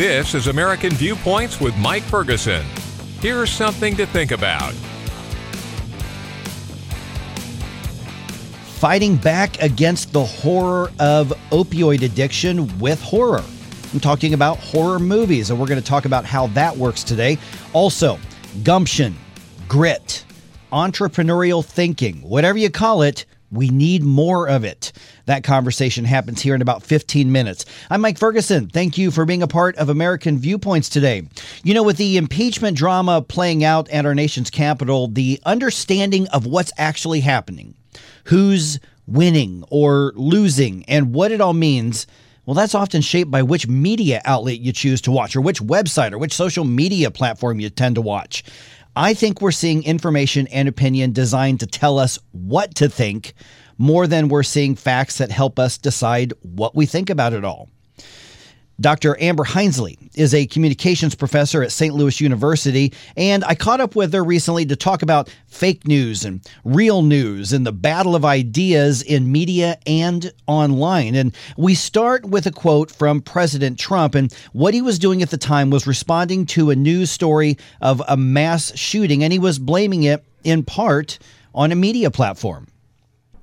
This is American Viewpoints with Mike Ferguson. Here's something to think about. Fighting back against the horror of opioid addiction with horror. I'm talking about horror movies, and we're going to talk about how that works today. Also, gumption, grit, entrepreneurial thinking, whatever you call it, we need more of it. That conversation happens here in about 15 minutes. I'm Mike Ferguson. Thank you for being a part of American Viewpoints today. You know, with the impeachment drama playing out at our nation's capital, the understanding of what's actually happening, who's winning or losing, and what it all means, well, that's often shaped by which media outlet you choose to watch or which website or which social media platform you tend to watch. I think we're seeing information and opinion designed to tell us what to think more than we're seeing facts that help us decide what we think about it all. Dr. Amber Hinsley is a communications professor at St. Louis University, and I caught up with her recently to talk about fake news and real news and the battle of ideas in media and online. And we start with a quote from President Trump, and what he was doing at the time was responding to a news story of a mass shooting, and he was blaming it in part on a media platform.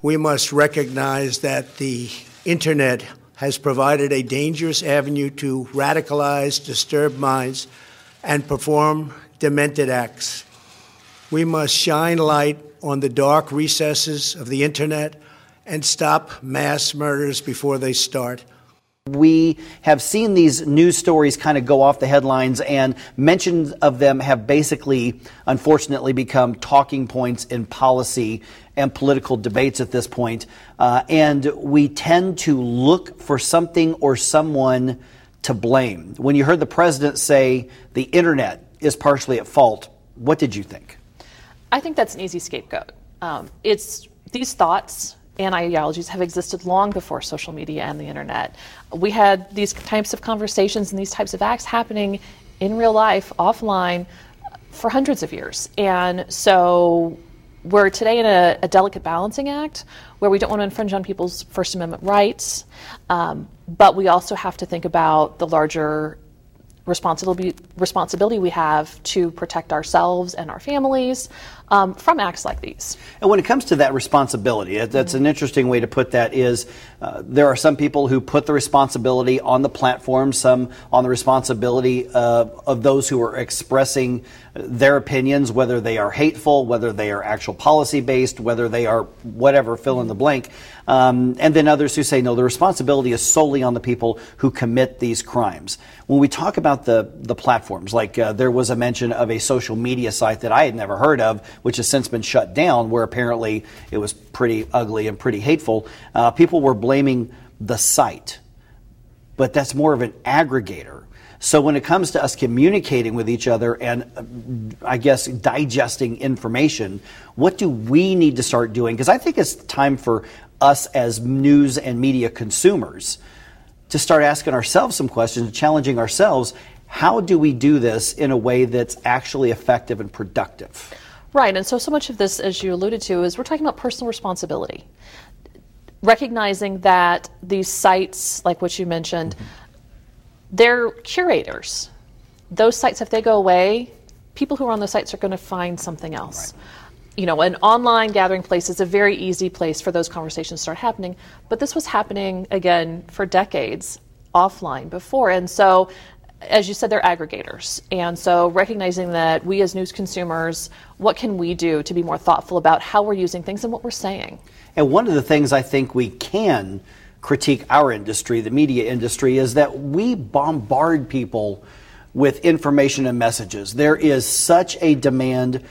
We must recognize that the internet has provided a dangerous avenue to radicalize disturbed minds and perform demented acts. We must shine light on the dark recesses of the internet and stop mass murders before they start. We have seen these news stories kind of go off the headlines, and mentions of them have basically, unfortunately, become talking points in policy and political debates at this point. And we tend to look for something or someone to blame. When you heard the president say the internet is partially at fault, what did you think? I think that's an easy scapegoat. It's these thoughts and ideologies have existed long before social media and the internet. We had these types of conversations and these types of acts happening in real life, offline, for hundreds of years. And so we're today in a delicate balancing act where we don't want to infringe on people's First Amendment rights, but we also have to think about the larger responsibility we have to protect ourselves and our families from acts like these. And when it comes to that responsibility, that's an interesting way to put that is there are some people who put the responsibility on the platform, some on the responsibility of those who are expressing their opinions, whether they are hateful, whether they are actual policy-based, whether they are whatever, fill in the blank, and then others who say, no, the responsibility is solely on the people who commit these crimes. When we talk about the platforms, like there was a mention of a social media site that I had never heard of, which has since been shut down, where apparently it was pretty ugly and pretty hateful. People were blaming the site, but that's more of an aggregator. So when it comes to us communicating with each other and, I guess, digesting information, what do we need to start doing? Because I think it's time for us as news and media consumers to start asking ourselves some questions, challenging ourselves. How do we do this in a way that's actually effective and productive? Right, and so much of this, as you alluded to, is we're talking about personal responsibility. Recognizing that these sites, like what you mentioned, they're curators. Those sites, if they go away, people who are on those sites are going to find something else. Right. You know, an online gathering place is a very easy place for those conversations to start happening, but this was happening, again, for decades offline before. And so, as you said, they're aggregators. And so recognizing that we as news consumers, what can we do to be more thoughtful about how we're using things and what we're saying? And one of the things I think we can critique our industry, the media industry, is that we bombard people with information and messages. There is such a demand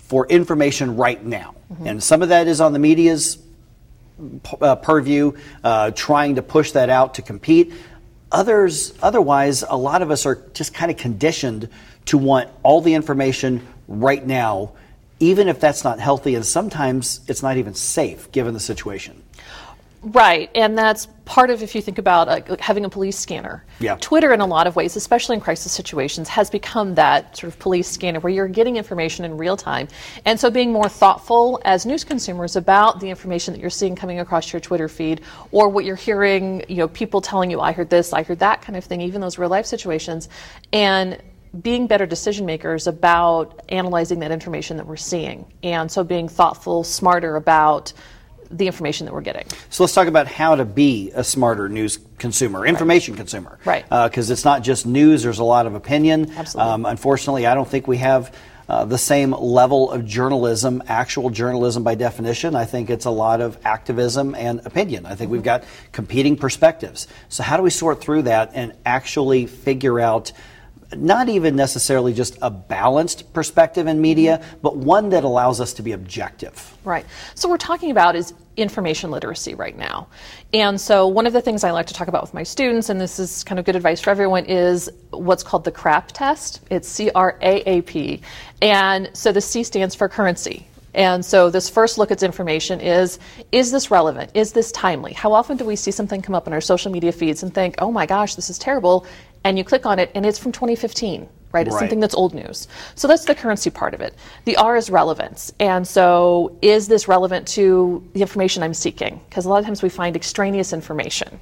for information right now. And some of that is on the media's purview, trying to push that out to compete. Otherwise, a lot of us are just kind of conditioned to want all the information right now, even if that's not healthy, and sometimes it's not even safe given the situation. Right, and that's part of, if you think about having a police scanner. Yeah. Twitter, in a lot of ways, especially in crisis situations, has become that sort of police scanner where you're getting information in real time. And so being more thoughtful as news consumers about the information that you're seeing coming across your Twitter feed, or what you're hearing, you know, people telling you, I heard this, I heard that kind of thing, even those real life situations, and being better decision makers about analyzing that information that we're seeing. And so being thoughtful, smarter about the information that we're getting. So let's talk about how to be a smarter news consumer, information consumer. Right. Because it's not just news, there's a lot of opinion. Absolutely. Unfortunately, I don't think we have the same level of journalism, actual journalism by definition. I think it's a lot of activism and opinion. I think we've got competing perspectives. So how do we sort through that and actually figure out not even necessarily just a balanced perspective in media, but one that allows us to be objective? Right. So we're talking about is information literacy right now. And so one of the things I like to talk about with my students, and this is kind of good advice for everyone, is what's called the CRAAP test. It's C-R-A-A-P. And so the C stands for currency. And so this first look at information is this relevant? Is this timely? How often do we see something come up in our social media feeds and think, oh my gosh, this is terrible? And you click on it, and it's from 2015, right? It's something that's old news. So that's the currency part of it. The R is relevance. And so is this relevant to the information I'm seeking? Because a lot of times we find extraneous information.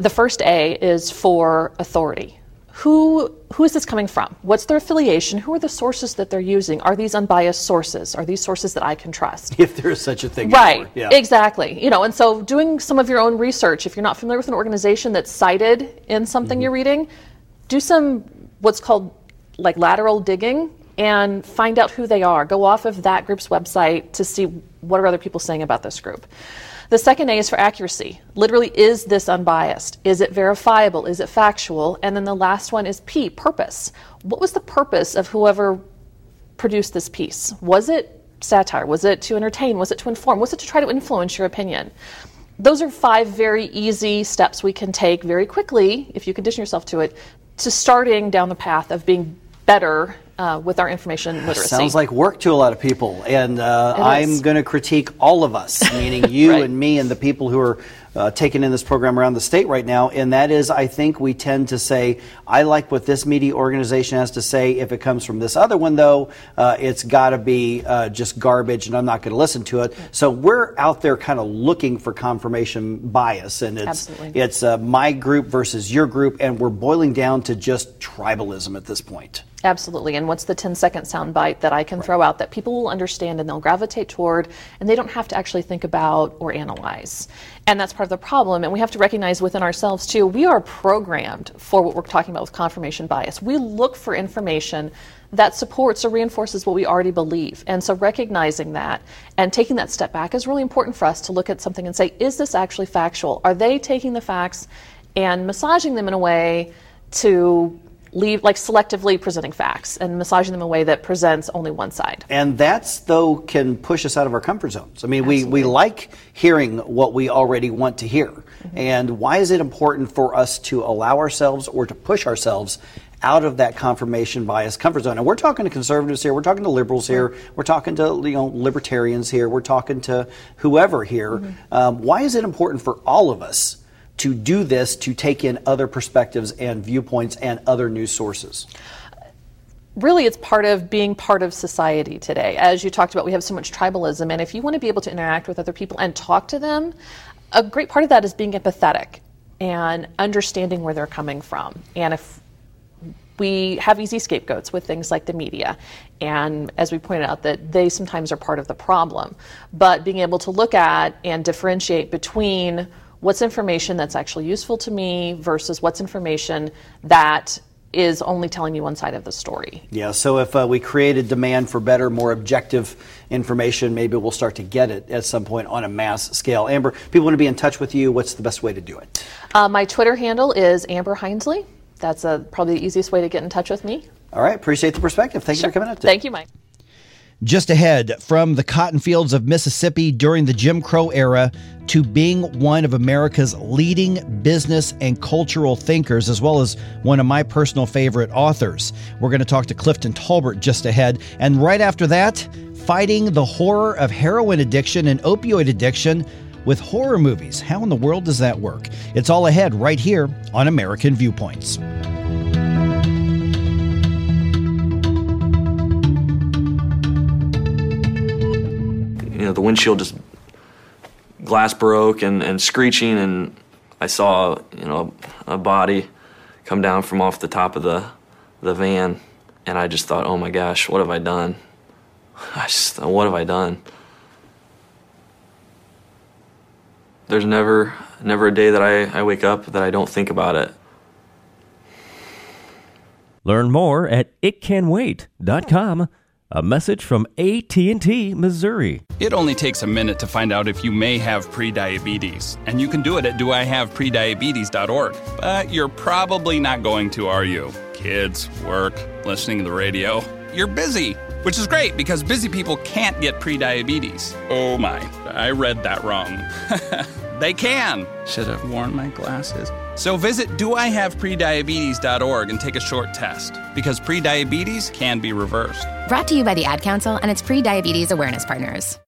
The first A is for authority. Who is this coming from? What's their affiliation? Who are the sources that they're using? Are these unbiased sources? Are these sources that I can trust? If there is such a thing. Right, yeah. Exactly. You know, and so doing some of your own research, if you're not familiar with an organization that's cited in something you're reading, do some what's called like lateral digging and find out who they are. Go off of that group's website to see what are other people saying about this group. The second A is for accuracy. Literally, is this unbiased? Is it verifiable? Is it factual? And then the last one is P, purpose. What was the purpose of whoever produced this piece? Was it satire? Was it to entertain? Was it to inform? Was it to try to influence your opinion? Those are five very easy steps we can take very quickly, if you condition yourself to it, to starting down the path of being better with our information literacy. Sounds like work to a lot of people, and I'm going to critique all of us, meaning you and me and the people who are taking in this program around the state right now, and that is, I think we tend to say, I like what this media organization has to say. If it comes from this other one, though, it's got to be just garbage, and I'm not going to listen to it. So we're out there kind of looking for confirmation bias, and it's my group versus your group, and we're boiling down to just tribalism at this point. Absolutely. And what's the 10-second soundbite that I can throw out that people will understand and they'll gravitate toward, and they don't have to actually think about or analyze? And that's part of the problem. And we have to recognize within ourselves, too, we are programmed for what we're talking about with confirmation bias. We look for information that supports or reinforces what we already believe. And so recognizing that and taking that step back is really important for us to look at something and say, is this actually factual? Are they taking the facts and massaging them in a way to leave, like selectively presenting facts and massaging them in a way that presents only one side? And that's, though, can push us out of our comfort zones. I mean, we like hearing what we already want to hear. And why is it important for us to allow ourselves or to push ourselves out of that confirmation bias comfort zone? And we're talking to conservatives here, we're talking to liberals here, we're talking to libertarians here, we're talking to whoever here. Why is it important for all of us to do this, to take in other perspectives and viewpoints and other news sources? Really, it's part of being part of society today. As you talked about, we have so much tribalism, and if you want to be able to interact with other people and talk to them, a great part of that is being empathetic and understanding where they're coming from. And if we have easy scapegoats with things like the media, and as we pointed out, that they sometimes are part of the problem. But being able to look at and differentiate between what's information that's actually useful to me versus what's information that is only telling me one side of the story. Yeah, so if we create a demand for better, more objective information, maybe we'll start to get it at some point on a mass scale. Amber, people want to be in touch with you. What's the best way to do it? My Twitter handle is Amber Hinsley. That's probably the easiest way to get in touch with me. All right, appreciate the perspective. Thank you for coming out today. Thank you, Mike. Just ahead, from the cotton fields of Mississippi during the Jim Crow era to being one of America's leading business and cultural thinkers, as well as one of my personal favorite authors. We're going to talk to Clifton Talbert just ahead. And right after that, fighting the horror of heroin addiction and opioid addiction with horror movies. How in the world does that work? It's all ahead right here on American Viewpoints. You know, the windshield just glass broke and screeching, and I saw, you know, a body come down from off the top of the van, and I just thought, oh my gosh, what have I done? What have I done? There's never a day that I wake up that I don't think about it. Learn more at itcanwait.com. A message from AT&T, Missouri. It only takes a minute to find out if you may have prediabetes, and you can do it at doihaveprediabetes.org. But you're probably not going to, are you? Kids, work, listening to the radio. You're busy, which is great because busy people can't get prediabetes. Oh my, I read that wrong. They can. Should have worn my glasses. So visit doihaveprediabetes.org and take a short test, because prediabetes can be reversed. Brought to you by the Ad Council and its Prediabetes Awareness Partners.